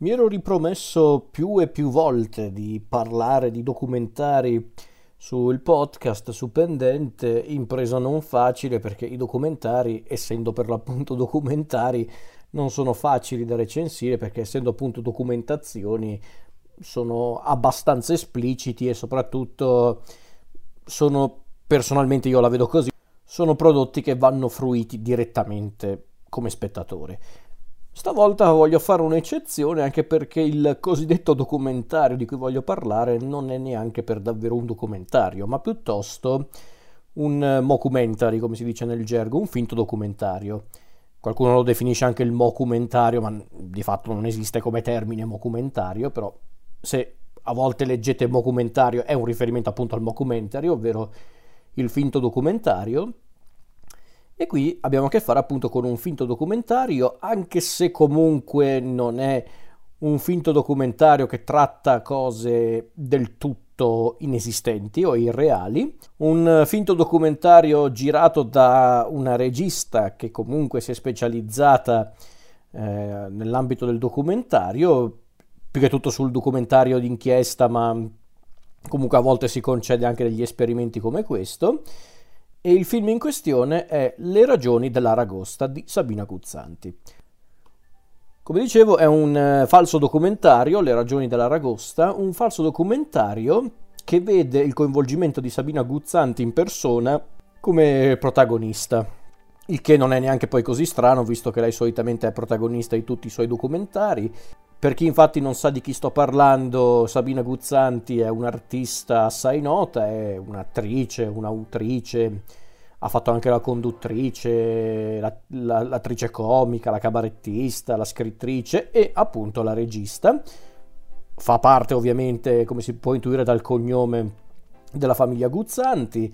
Mi ero ripromesso più e più volte di parlare di documentari sul podcast su Pendente, impresa non facile perché i documentari, essendo per l'appunto documentari, non sono facili da recensire perché essendo appunto documentazioni sono abbastanza espliciti e soprattutto sono, personalmente io la vedo così, sono prodotti che vanno fruiti direttamente come spettatore. Stavolta voglio fare un'eccezione anche perché il cosiddetto documentario di cui voglio parlare non è neanche per davvero un documentario, ma piuttosto un mockumentary, come si dice nel gergo, un finto documentario. Qualcuno lo definisce anche il mockumentario, ma di fatto non esiste come termine mockumentario, però se a volte leggete mockumentario è un riferimento appunto al mockumentary, ovvero il finto documentario. E qui abbiamo a che fare appunto con un finto documentario, anche se comunque non è un finto documentario che tratta cose del tutto inesistenti o irreali. Un finto documentario girato da una regista che comunque si è specializzata nell'ambito del documentario, più che tutto sul documentario d'inchiesta, ma comunque a volte si concede anche degli esperimenti come questo. E il film in questione è Le ragioni dell'aragosta di Sabina Guzzanti. Come dicevo, è un falso documentario, Le ragioni dell'aragosta, un falso documentario che vede il coinvolgimento di Sabina Guzzanti in persona come protagonista, il che non è neanche poi così strano, visto che lei solitamente è protagonista di tutti i suoi documentari. Per chi infatti non sa di chi sto parlando, Sabina Guzzanti è un'artista assai nota, è un'attrice, un'autrice, ha fatto anche la conduttrice, l'attrice comica, la cabarettista, la scrittrice e appunto la regista. Fa parte ovviamente, come si può intuire dal cognome, della famiglia Guzzanti,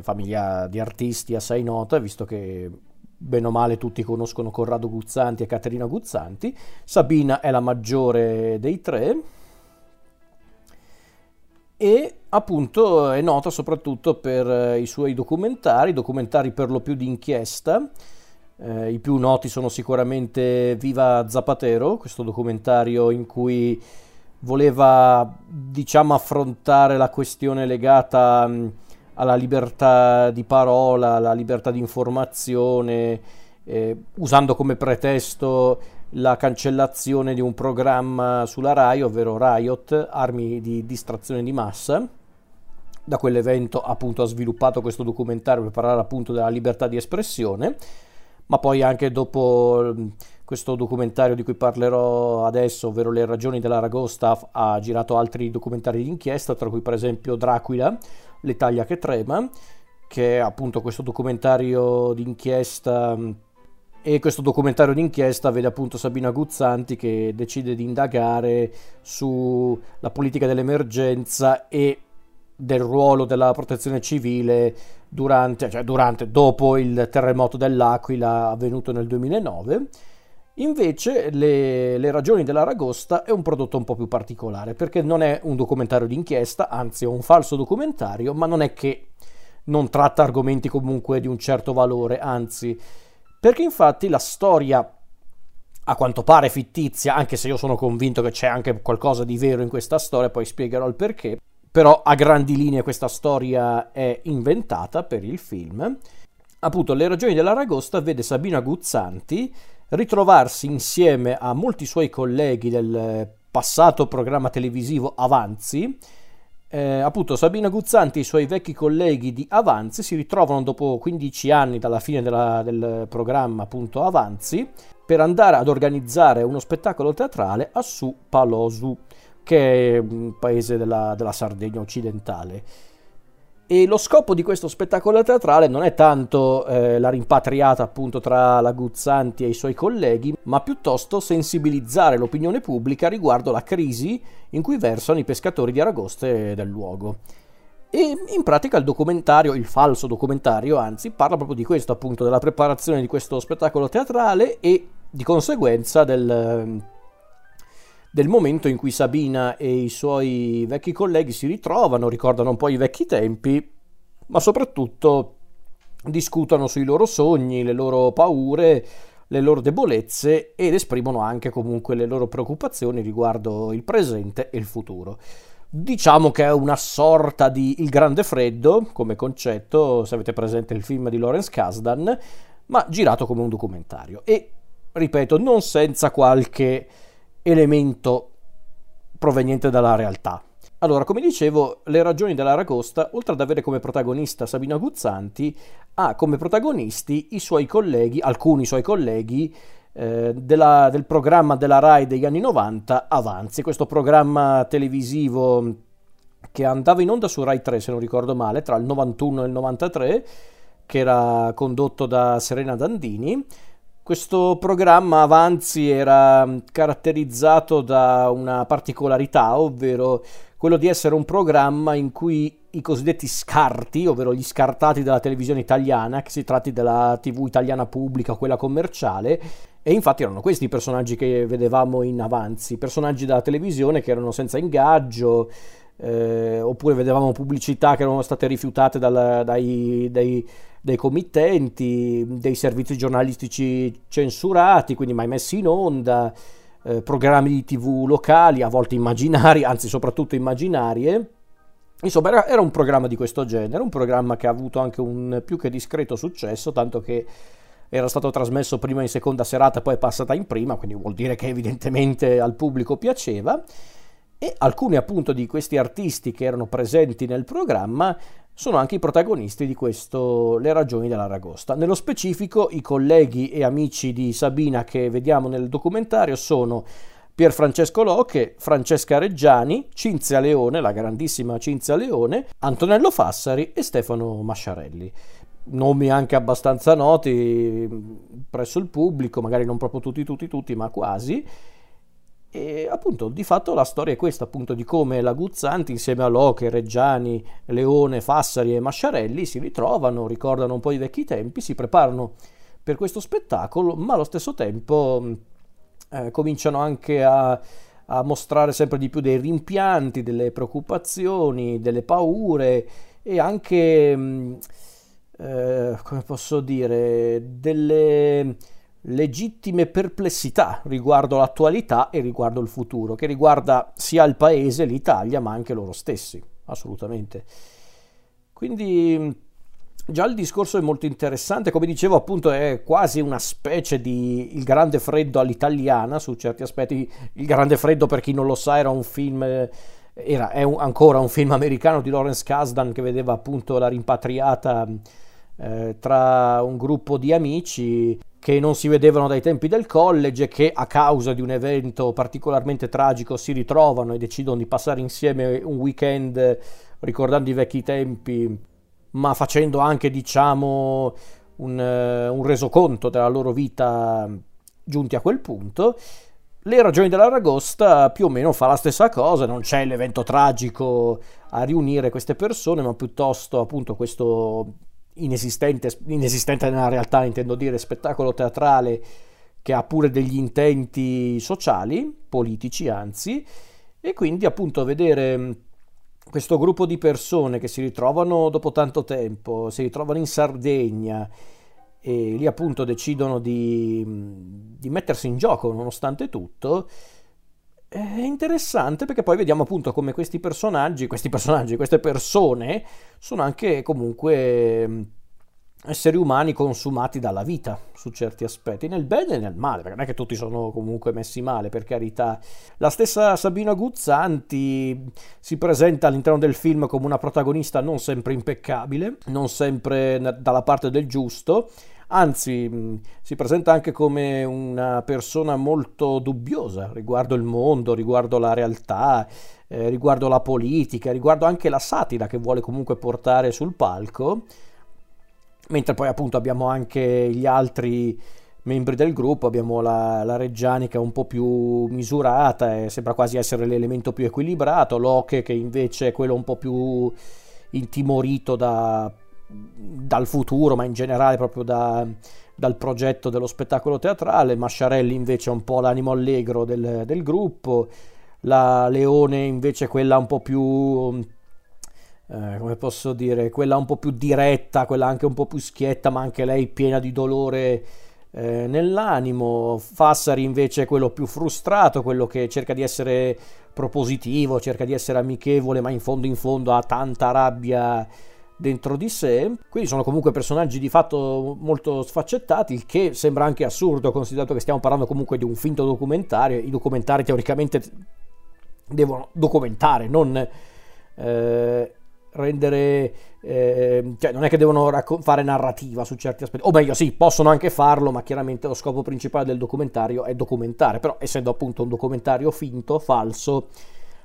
famiglia di artisti assai nota, visto che bene o male tutti conoscono Corrado Guzzanti e Caterina Guzzanti. Sabina è la maggiore dei tre e appunto è nota soprattutto per i suoi documentari per lo più di inchiesta. I più noti sono sicuramente Viva Zapatero, questo documentario in cui voleva, diciamo, affrontare la questione legata alla libertà di parola, alla libertà di informazione, usando come pretesto la cancellazione di un programma sulla Rai, ovvero Raiot, armi di distrazione di massa. Da quell'evento appunto ha sviluppato questo documentario per parlare appunto della libertà di espressione, ma poi anche dopo questo documentario di cui parlerò adesso, ovvero Le ragioni dell'aragosta, ha girato altri documentari d'inchiesta, tra cui per esempio Draquila, l'Italia che trema, che è appunto questo documentario d'inchiesta, e questo documentario d'inchiesta vede appunto Sabina Guzzanti che decide di indagare sulla politica dell'emergenza e del ruolo della protezione civile dopo il terremoto dell'Aquila avvenuto nel 2009. Invece le ragioni dell'aragosta è un prodotto un po' più particolare, perché non è un documentario d'inchiesta, anzi è un falso documentario, ma non è che non tratta argomenti comunque di un certo valore, anzi, perché infatti la storia, a quanto pare fittizia, anche se io sono convinto che c'è anche qualcosa di vero in questa storia, poi spiegherò il perché, però a grandi linee questa storia è inventata per il film. Appunto, Le ragioni dell'aragosta vede Sabina Guzzanti ritrovarsi insieme a molti suoi colleghi del passato programma televisivo Avanzi. Appunto Sabina Guzzanti e i suoi vecchi colleghi di Avanzi si ritrovano dopo 15 anni dalla fine del programma appunto Avanzi per andare ad organizzare uno spettacolo teatrale a Su Pallosu, che è un paese della Sardegna occidentale. E lo scopo di questo spettacolo teatrale non è tanto la rimpatriata appunto tra la Guzzanti e i suoi colleghi, ma piuttosto sensibilizzare l'opinione pubblica riguardo la crisi in cui versano i pescatori di aragoste del luogo. E in pratica il falso documentario, anzi, parla proprio di questo appunto, della preparazione di questo spettacolo teatrale e di conseguenza del momento in cui Sabina e i suoi vecchi colleghi si ritrovano, ricordano un po' i vecchi tempi, ma soprattutto discutono sui loro sogni, le loro paure, le loro debolezze ed esprimono anche comunque le loro preoccupazioni riguardo il presente e il futuro. Diciamo che è una sorta di Il grande freddo come concetto, se avete presente il film di Lawrence Kasdan, ma girato come un documentario e, ripeto, non senza qualche elemento proveniente dalla realtà. Allora, come dicevo, Le ragioni dell'aragosta, oltre ad avere come protagonista Sabina Guzzanti, ha come protagonisti i suoi colleghi, alcuni suoi colleghi del programma della Rai degli anni 90, Avanzi, questo programma televisivo che andava in onda su Rai 3, se non ricordo male, tra il 91 e il 93, che era condotto da Serena Dandini. Questo programma Avanzi era caratterizzato da una particolarità, ovvero quello di essere un programma in cui i cosiddetti scarti, ovvero gli scartati della televisione italiana, che si tratti della TV italiana pubblica o quella commerciale, e infatti erano questi i personaggi che vedevamo in Avanzi, personaggi della televisione che erano senza ingaggio, oppure vedevamo pubblicità che erano state rifiutate dai committenti, dei servizi giornalistici censurati, quindi mai messi in onda, programmi di TV locali, a volte immaginari, anzi soprattutto immaginarie. Insomma, era un programma di questo genere, un programma che ha avuto anche un più che discreto successo, tanto che era stato trasmesso prima in seconda serata, poi è passata in prima, quindi vuol dire che evidentemente al pubblico piaceva. E alcuni appunto di questi artisti che erano presenti nel programma sono anche i protagonisti di questo Le ragioni dell'aragosta. Nello specifico, i colleghi e amici di Sabina che vediamo nel documentario sono Pier Francesco Loche, Francesca Reggiani, Cinzia Leone, la grandissima Cinzia Leone, Antonello Fassari e Stefano Masciarelli. Nomi anche abbastanza noti presso il pubblico, magari non proprio tutti, ma quasi. E appunto di fatto la storia è questa, appunto, di come la Guzzanti insieme a Loche, Reggiani, Leone, Fassari e Masciarelli si ritrovano, ricordano un po' i vecchi tempi, si preparano per questo spettacolo, ma allo stesso tempo cominciano anche a mostrare sempre di più dei rimpianti, delle preoccupazioni, delle paure e anche come posso dire, delle legittime perplessità riguardo l'attualità e riguardo il futuro, che riguarda sia il paese, l'Italia, ma anche loro stessi, assolutamente. Quindi già il discorso è molto interessante, come dicevo appunto è quasi una specie di Il grande freddo all'italiana su certi aspetti. Il grande freddo, per chi non lo sa, era un film, ancora un film americano di Lawrence Kasdan che vedeva appunto la rimpatriata tra un gruppo di amici che non si vedevano dai tempi del college, che a causa di un evento particolarmente tragico si ritrovano e decidono di passare insieme un weekend ricordando i vecchi tempi, ma facendo anche, diciamo, un resoconto della loro vita giunti a quel punto. Le ragioni dell'aragosta più o meno fa la stessa cosa, non c'è l'evento tragico a riunire queste persone, ma piuttosto appunto questo inesistente nella realtà, intendo dire, spettacolo teatrale che ha pure degli intenti sociali, politici anzi, e quindi appunto vedere questo gruppo di persone che si ritrovano dopo tanto tempo, si ritrovano in Sardegna e lì appunto decidono di mettersi in gioco nonostante tutto. È interessante perché poi vediamo appunto come queste persone sono anche comunque esseri umani consumati dalla vita su certi aspetti, nel bene e nel male, perché non è che tutti sono comunque messi male, per carità. La stessa Sabina Guzzanti si presenta all'interno del film come una protagonista non sempre impeccabile, non sempre dalla parte del giusto, anzi si presenta anche come una persona molto dubbiosa riguardo il mondo, riguardo la realtà, riguardo la politica, riguardo anche la satira che vuole comunque portare sul palco, mentre poi appunto abbiamo anche gli altri membri del gruppo, abbiamo la Reggiani che è un po' più misurata e sembra quasi essere l'elemento più equilibrato, Loche che invece è quello un po' più intimorito dal futuro, ma in generale proprio dal progetto dello spettacolo teatrale. Masciarelli invece è un po' l'animo allegro del gruppo, la Leone invece è quella un po' più quella un po' più diretta, quella anche un po' più schietta, ma anche lei piena di dolore nell'animo. Fassari invece è quello più frustrato, quello che cerca di essere propositivo, cerca di essere amichevole, ma in fondo ha tanta rabbia dentro di sé. Quindi sono comunque personaggi di fatto molto sfaccettati, il che sembra anche assurdo, considerato che stiamo parlando comunque di un finto documentario. I documentari teoricamente devono documentare, non rendere, cioè non è che devono fare narrativa su certi aspetti, o meglio sì, possono anche farlo, ma chiaramente lo scopo principale del documentario è documentare. Però essendo appunto un documentario finto, falso,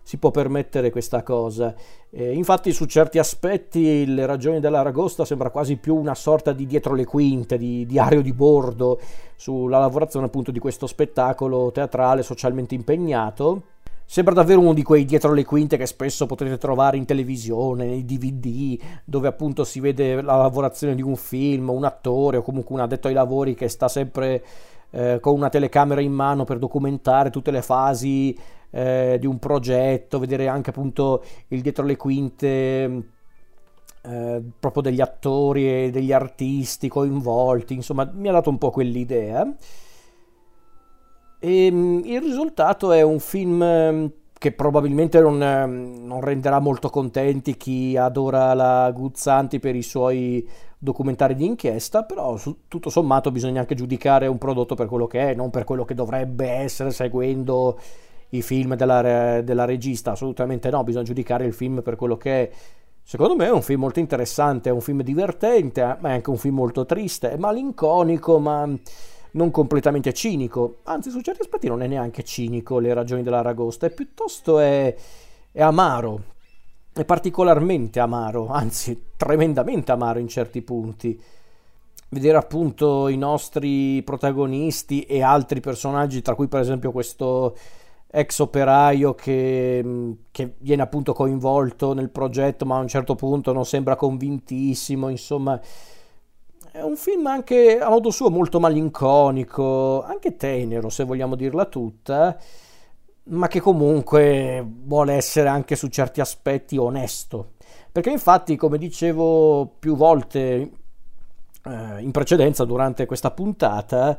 si può permettere questa cosa. Infatti su certi aspetti Le ragioni dell'Aragosta sembra quasi più una sorta di dietro le quinte, di diario di bordo sulla lavorazione appunto di questo spettacolo teatrale socialmente impegnato. Sembra davvero uno di quei dietro le quinte che spesso potete trovare in televisione, nei DVD, dove appunto si vede la lavorazione di un film, un attore o comunque un addetto ai lavori che sta sempre con una telecamera in mano per documentare tutte le fasi di un progetto, vedere anche appunto il dietro le quinte proprio degli attori e degli artisti coinvolti. Insomma, mi ha dato un po' quell'idea. E il risultato è un film che probabilmente non renderà molto contenti chi adora la Guzzanti per i suoi documentari di inchiesta, però tutto sommato bisogna anche giudicare un prodotto per quello che è, non per quello che dovrebbe essere seguendo i film della regista. Assolutamente no, bisogna giudicare il film per quello che è. Secondo me è un film molto interessante, è un film divertente, ma è anche un film molto triste, è malinconico, ma non completamente cinico. Anzi, su certi aspetti non è neanche cinico Le ragioni dell'Aragosta, è piuttosto è amaro, è particolarmente amaro, anzi tremendamente amaro in certi punti. Vedere appunto i nostri protagonisti e altri personaggi, tra cui per esempio questo ex operaio che viene appunto coinvolto nel progetto, ma a un certo punto non sembra convintissimo. Insomma, è un film anche a modo suo molto malinconico, anche tenero se vogliamo dirla tutta, ma che comunque vuole essere anche su certi aspetti onesto, perché infatti, come dicevo più volte in precedenza durante questa puntata,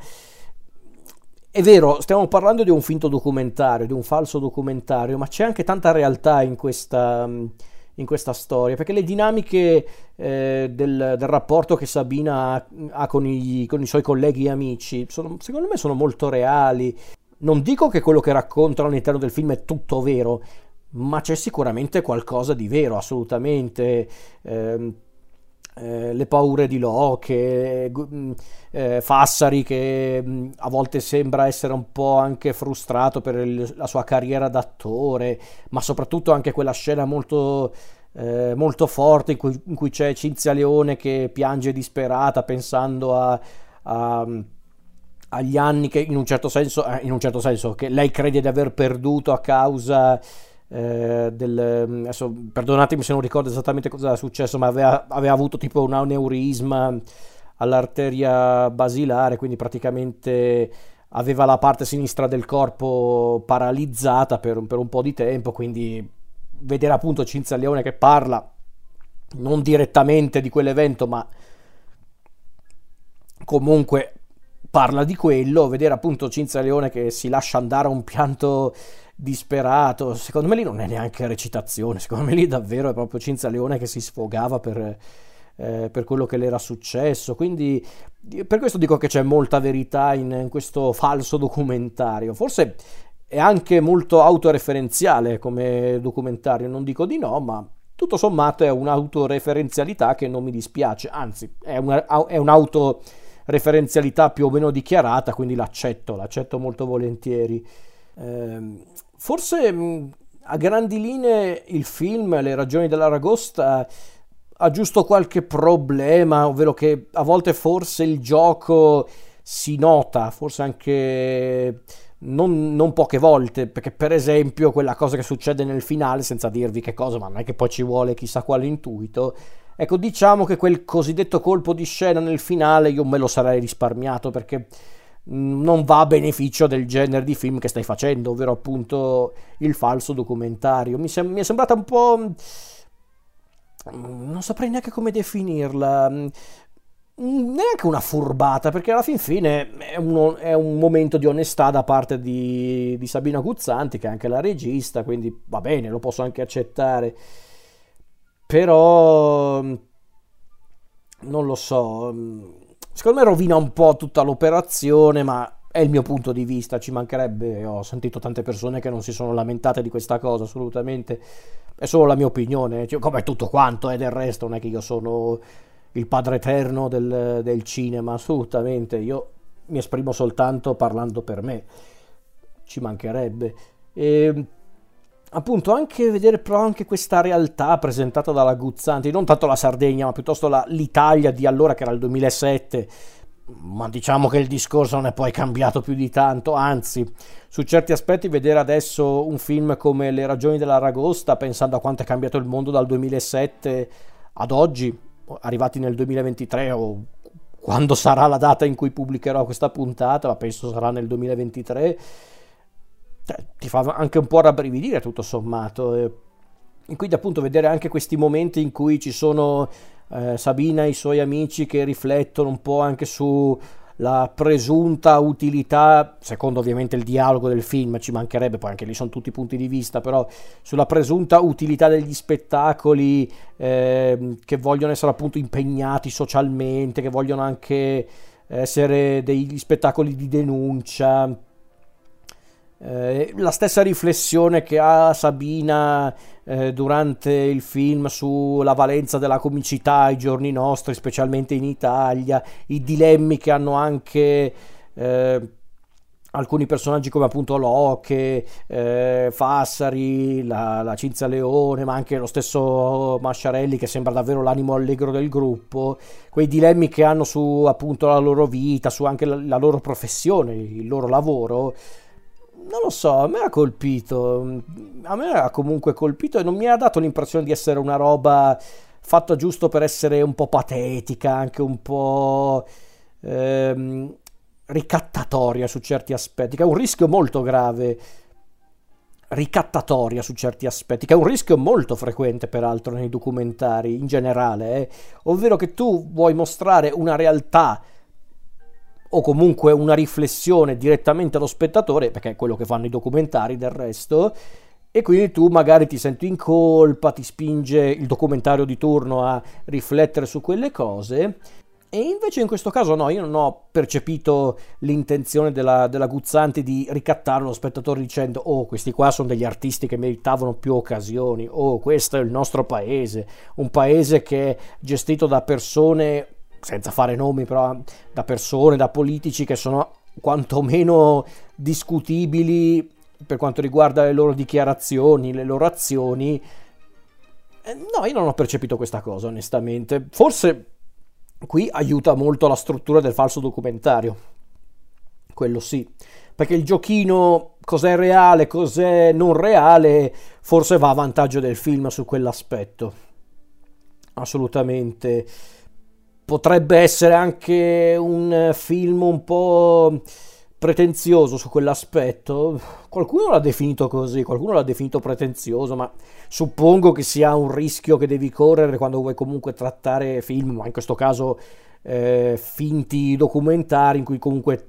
è vero, stiamo parlando di un finto documentario, di un falso documentario, ma c'è anche tanta realtà in questa storia, perché le dinamiche del rapporto che Sabina ha con i suoi colleghi e amici secondo me sono molto reali. Non dico che quello che raccontano all'interno del film è tutto vero, ma c'è sicuramente qualcosa di vero, assolutamente. Le paure di Loche, Fassari che a volte sembra essere un po' anche frustrato per la sua carriera d'attore, ma soprattutto anche quella scena molto, molto forte in cui c'è Cinzia Leone che piange disperata pensando agli anni che in un certo senso che lei crede di aver perduto a causa adesso perdonatemi se non ricordo esattamente cosa era successo, ma aveva avuto tipo un aneurisma all'arteria basilare, quindi praticamente aveva la parte sinistra del corpo paralizzata per un po' di tempo. Quindi vedere appunto Cinzia Leone che parla non direttamente di quell'evento, ma comunque parla di quello, vedere appunto Cinzia Leone che si lascia andare a un pianto disperato, secondo me lì non è neanche recitazione, secondo me lì davvero è proprio Cinzia Leone che si sfogava per quello che le era successo. Quindi per questo dico che c'è molta verità in questo falso documentario. Forse è anche molto autoreferenziale come documentario, non dico di no, ma tutto sommato è un'autoreferenzialità che non mi dispiace, anzi è un'autoreferenzialità più o meno dichiarata, quindi l'accetto molto volentieri. Forse a grandi linee il film Le ragioni dell'Aragosta ha giusto qualche problema, ovvero che a volte forse il gioco si nota, forse anche non poche volte, perché per esempio quella cosa che succede nel finale, senza dirvi che cosa, ma non è che poi ci vuole chissà quale intuito, ecco, diciamo che quel cosiddetto colpo di scena nel finale io me lo sarei risparmiato, perché non va a beneficio del genere di film che stai facendo, ovvero appunto il falso documentario. Mi è sembrata un po', non saprei neanche come definirla, neanche una furbata, perché alla fin fine è un momento di onestà da parte di Sabina Guzzanti, che è anche la regista, quindi va bene, lo posso anche accettare. Però non lo so, secondo me rovina un po' tutta l'operazione, ma è il mio punto di vista, ci mancherebbe. Ho sentito tante persone che non si sono lamentate di questa cosa, assolutamente, è solo la mia opinione, come tutto quanto, e del resto non è che io sono il padre eterno del cinema, assolutamente. Io mi esprimo soltanto parlando per me, ci mancherebbe. E appunto anche vedere però anche questa realtà presentata dalla Guzzanti, non tanto la Sardegna ma piuttosto l'Italia di allora, che era il 2007, ma diciamo che il discorso non è poi cambiato più di tanto, anzi, su certi aspetti vedere adesso un film come Le ragioni dell'aragosta, pensando a quanto è cambiato il mondo dal 2007 ad oggi, arrivati nel 2023 o quando sarà la data in cui pubblicherò questa puntata, ma penso sarà nel 2023, ti fa anche un po' rabbrividire tutto sommato. E quindi appunto vedere anche questi momenti in cui ci sono Sabina e i suoi amici che riflettono un po' anche sulla presunta utilità, secondo ovviamente il dialogo del film, ci mancherebbe, poi anche lì sono tutti punti di vista, però sulla presunta utilità degli spettacoli che vogliono essere appunto impegnati socialmente, che vogliono anche essere degli spettacoli di denuncia. La stessa riflessione che ha Sabina durante il film sulla valenza della comicità ai giorni nostri, specialmente in Italia, i dilemmi che hanno anche alcuni personaggi come appunto Loche, Fassari, la Cinzia Leone, ma anche lo stesso Masciarelli, che sembra davvero l'animo allegro del gruppo, quei dilemmi che hanno su appunto la loro vita, su anche la loro professione, il loro lavoro. Non lo so, a me ha comunque colpito e non mi ha dato l'impressione di essere una roba fatta giusto per essere un po' patetica, anche un po' ricattatoria su certi aspetti, che è un rischio molto grave, ricattatoria su certi aspetti, che è un rischio molto frequente peraltro nei documentari in generale, ovvero che tu vuoi mostrare una realtà o comunque una riflessione direttamente allo spettatore, perché è quello che fanno i documentari del resto, e quindi tu magari ti senti in colpa, ti spinge il documentario di turno a riflettere su quelle cose, e invece in questo caso no, io non ho percepito l'intenzione della Guzzanti di ricattare lo spettatore dicendo oh, questi qua sono degli artisti che meritavano più occasioni, oh, questo è il nostro paese, un paese che è gestito da persone, senza fare nomi però, da politici che sono quantomeno discutibili per quanto riguarda le loro dichiarazioni, le loro azioni. No, io non ho percepito questa cosa onestamente. Forse qui aiuta molto la struttura del falso documentario, quello sì, perché il giochino cos'è reale, cos'è non reale, forse va a vantaggio del film su quell'aspetto, assolutamente. Potrebbe essere anche un film un po' pretenzioso su quell'aspetto, qualcuno l'ha definito così, qualcuno l'ha definito pretenzioso, ma suppongo che sia un rischio che devi correre quando vuoi comunque trattare film, ma in questo caso finti documentari in cui comunque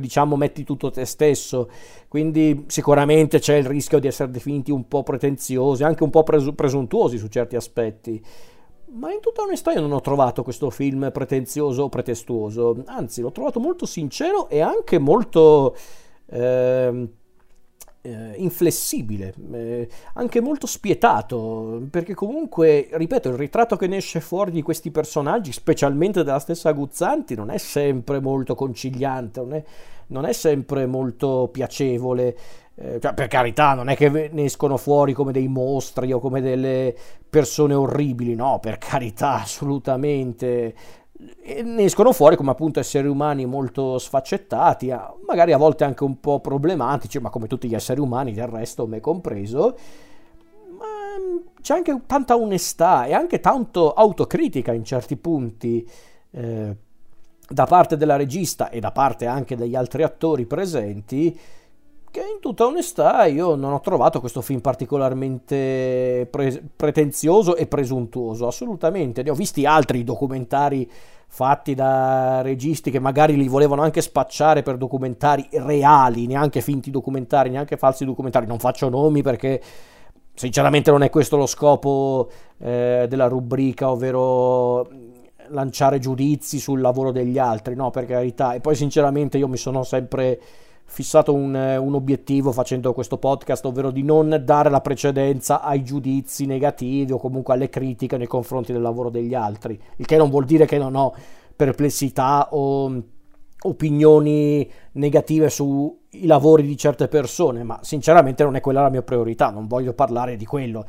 diciamo metti tutto te stesso, quindi sicuramente c'è il rischio di essere definiti un po' pretenziosi, anche un po' presuntuosi su certi aspetti. Ma in tutta onestà io non ho trovato questo film pretenzioso o pretestuoso, anzi l'ho trovato molto sincero e anche molto inflessibile, anche molto spietato, perché comunque, ripeto, il ritratto che ne esce fuori di questi personaggi, specialmente della stessa Guzzanti, non è sempre molto conciliante, non è sempre molto piacevole. Cioè, per carità, non è che ne escono fuori come dei mostri o come delle persone orribili, no, per carità, assolutamente, e ne escono fuori come appunto esseri umani molto sfaccettati, magari a volte anche un po' problematici, ma come tutti gli esseri umani del resto, me compreso. Ma c'è anche tanta onestà e anche tanto autocritica in certi punti da parte della regista e da parte anche degli altri attori presenti, che in tutta onestà io non ho trovato questo film particolarmente pretenzioso e presuntuoso, assolutamente. Ne ho visti altri documentari fatti da registi che magari li volevano anche spacciare per documentari reali, neanche finti documentari, neanche falsi documentari. Non faccio nomi perché sinceramente non è questo lo scopo della rubrica, ovvero lanciare giudizi sul lavoro degli altri, no, per carità. E poi sinceramente io mi sono sempre fissato un obiettivo facendo questo podcast, ovvero di non dare la precedenza ai giudizi negativi o comunque alle critiche nei confronti del lavoro degli altri, il che non vuol dire che non ho perplessità o opinioni negative sui lavori di certe persone, ma sinceramente non è quella la mia priorità, non voglio parlare di quello.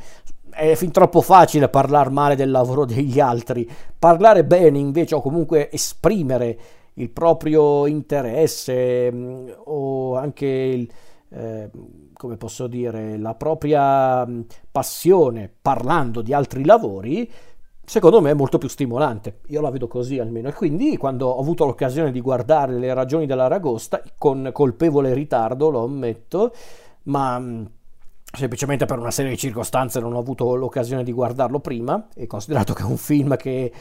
È fin troppo facile parlare male del lavoro degli altri. Parlare bene invece, o comunque esprimere il proprio interesse o anche come posso dire, la propria passione parlando di altri lavori, secondo me è molto più stimolante. Io la vedo così almeno. E quindi quando ho avuto l'occasione di guardare Le ragioni dell'Aragosta, con colpevole ritardo lo ammetto, ma semplicemente per una serie di circostanze non ho avuto l'occasione di guardarlo prima, e considerato che è un film che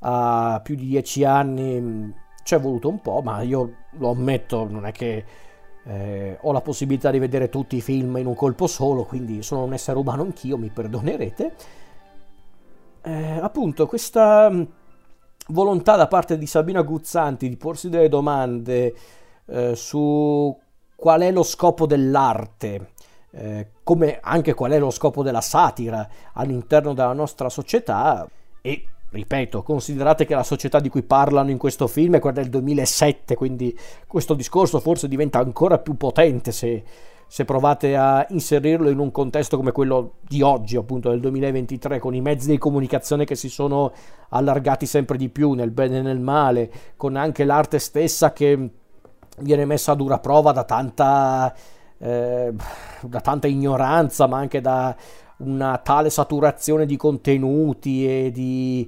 ha più di 10 anni c'è voluto un po', ma io lo ammetto, non è che ho la possibilità di vedere tutti i film in un colpo solo, quindi sono un essere umano anch'io, mi perdonerete. Appunto, questa volontà da parte di Sabina Guzzanti di porsi delle domande su qual è lo scopo dell'arte, come anche qual è lo scopo della satira all'interno della nostra società, e ripeto, considerate che la società di cui parlano in questo film è quella del 2007, quindi questo discorso forse diventa ancora più potente se provate a inserirlo in un contesto come quello di oggi, appunto del 2023, con i mezzi di comunicazione che si sono allargati sempre di più nel bene e nel male, con anche l'arte stessa che viene messa a dura prova da tanta ignoranza, ma anche da una tale saturazione di contenuti e di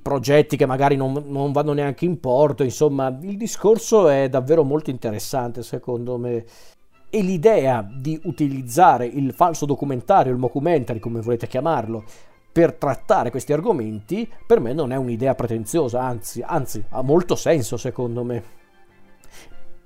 progetti che magari non vanno neanche in porto. Insomma, il discorso è davvero molto interessante, secondo me, e l'idea di utilizzare il falso documentario, il mockumentary, come volete chiamarlo, per trattare questi argomenti, per me non è un'idea pretenziosa, anzi ha molto senso, secondo me,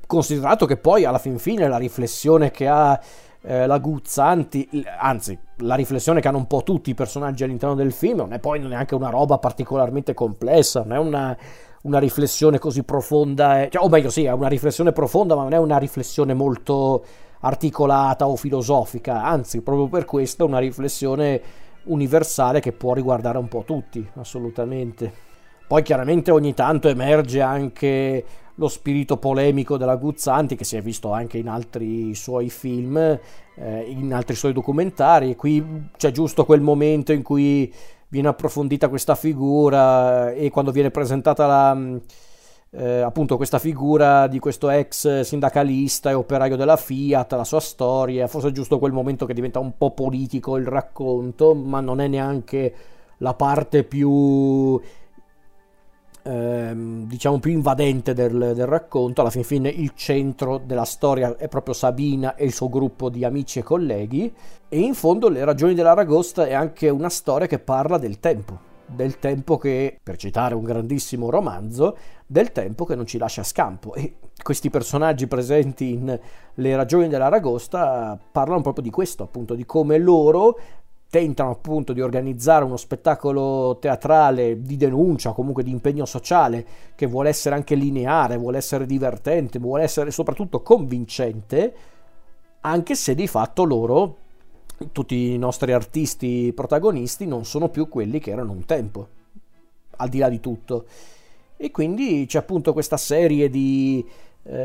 considerato che poi alla fin fine la riflessione che ha la Guzzanti, anzi la riflessione che hanno un po' tutti i personaggi all'interno del film, non è neanche una roba particolarmente complessa, non è una riflessione così profonda, cioè, o meglio sì, è una riflessione profonda, ma non è una riflessione molto articolata o filosofica, anzi proprio per questo è una riflessione universale che può riguardare un po' tutti, assolutamente. Poi chiaramente ogni tanto emerge anche lo spirito polemico della Guzzanti, che si è visto anche in altri suoi film, in altri suoi documentari. Qui c'è giusto quel momento in cui viene approfondita questa figura, e quando viene presentata appunto questa figura di questo ex sindacalista e operaio della Fiat, la sua storia, forse è giusto quel momento che diventa un po' politico il racconto, ma non è neanche la parte più più invadente del racconto. Alla fin fine il centro della storia è proprio Sabina e il suo gruppo di amici e colleghi, e in fondo Le ragioni dell'Aragosta è anche una storia che parla del tempo che, per citare un grandissimo romanzo, del tempo che non ci lascia scampo, e questi personaggi presenti in Le ragioni dell'Aragosta parlano proprio di questo, appunto, di come loro tentano appunto di organizzare uno spettacolo teatrale di denuncia, comunque di impegno sociale, che vuole essere anche lineare, vuole essere divertente, vuole essere soprattutto convincente, anche se di fatto loro, tutti i nostri artisti protagonisti, non sono più quelli che erano un tempo, al di là di tutto. E quindi c'è appunto questa serie di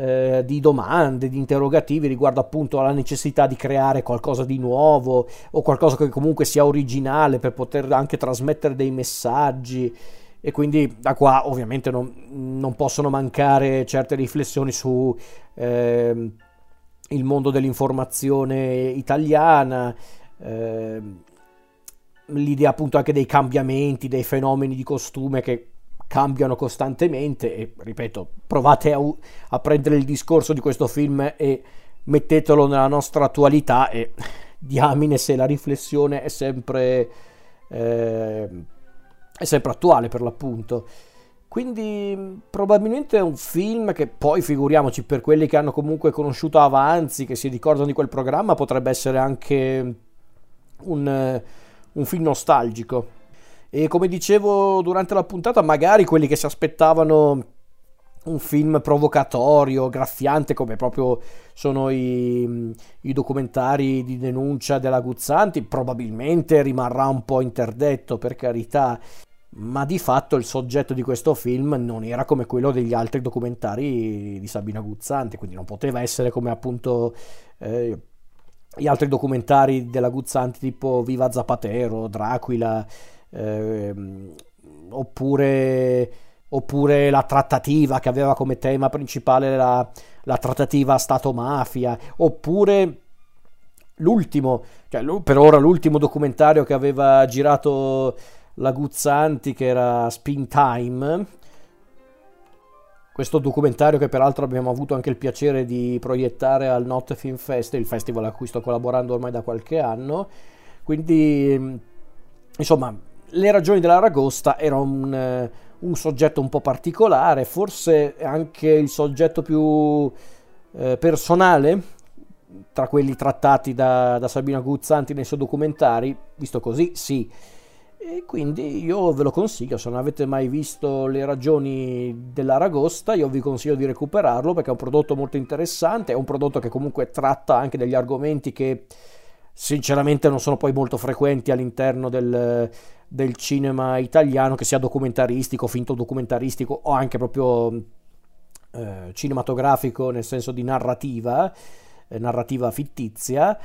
domande, di interrogativi riguardo appunto alla necessità di creare qualcosa di nuovo, o qualcosa che comunque sia originale per poter anche trasmettere dei messaggi. E quindi da qua ovviamente non possono mancare certe riflessioni su il mondo dell'informazione italiana, l'idea appunto anche dei cambiamenti, dei fenomeni di costume che cambiano costantemente e, ripeto, provate a prendere il discorso di questo film e mettetelo nella nostra attualità e diamine se la riflessione è sempre attuale, per l'appunto. Quindi probabilmente è un film che poi, figuriamoci, per quelli che hanno comunque conosciuto Avanzi, che si ricordano di quel programma, potrebbe essere anche un film nostalgico. E come dicevo durante la puntata, magari quelli che si aspettavano un film provocatorio, graffiante, come proprio sono i documentari di denuncia della Guzzanti, probabilmente rimarrà un po' interdetto, per carità. Ma di fatto il soggetto di questo film non era come quello degli altri documentari di Sabina Guzzanti, quindi non poteva essere come appunto gli altri documentari della Guzzanti, tipo Viva Zapatero, Draquila, oppure La trattativa, che aveva come tema principale la trattativa Stato-mafia, oppure l'ultimo, cioè per ora l'ultimo documentario che aveva girato la Guzzanti, che era Spin Time, questo documentario che peraltro abbiamo avuto anche il piacere di proiettare al Not Film Fest, il festival a cui sto collaborando ormai da qualche anno. Quindi insomma, Le ragioni dell'aragosta era un soggetto un po' particolare, forse anche il soggetto più personale tra quelli trattati da Sabina Guzzanti nei suoi documentari, visto così, sì. E quindi io ve lo consiglio, se non avete mai visto Le ragioni dell'aragosta, io vi consiglio di recuperarlo, perché è un prodotto molto interessante, è un prodotto che comunque tratta anche degli argomenti che sinceramente non sono poi molto frequenti all'interno del cinema italiano, che sia documentaristico, finto documentaristico o anche proprio cinematografico, nel senso di narrativa fittizia.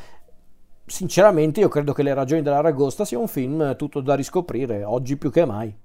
Sinceramente io credo che Le ragioni dell'aragosta sia un film tutto da riscoprire oggi più che mai.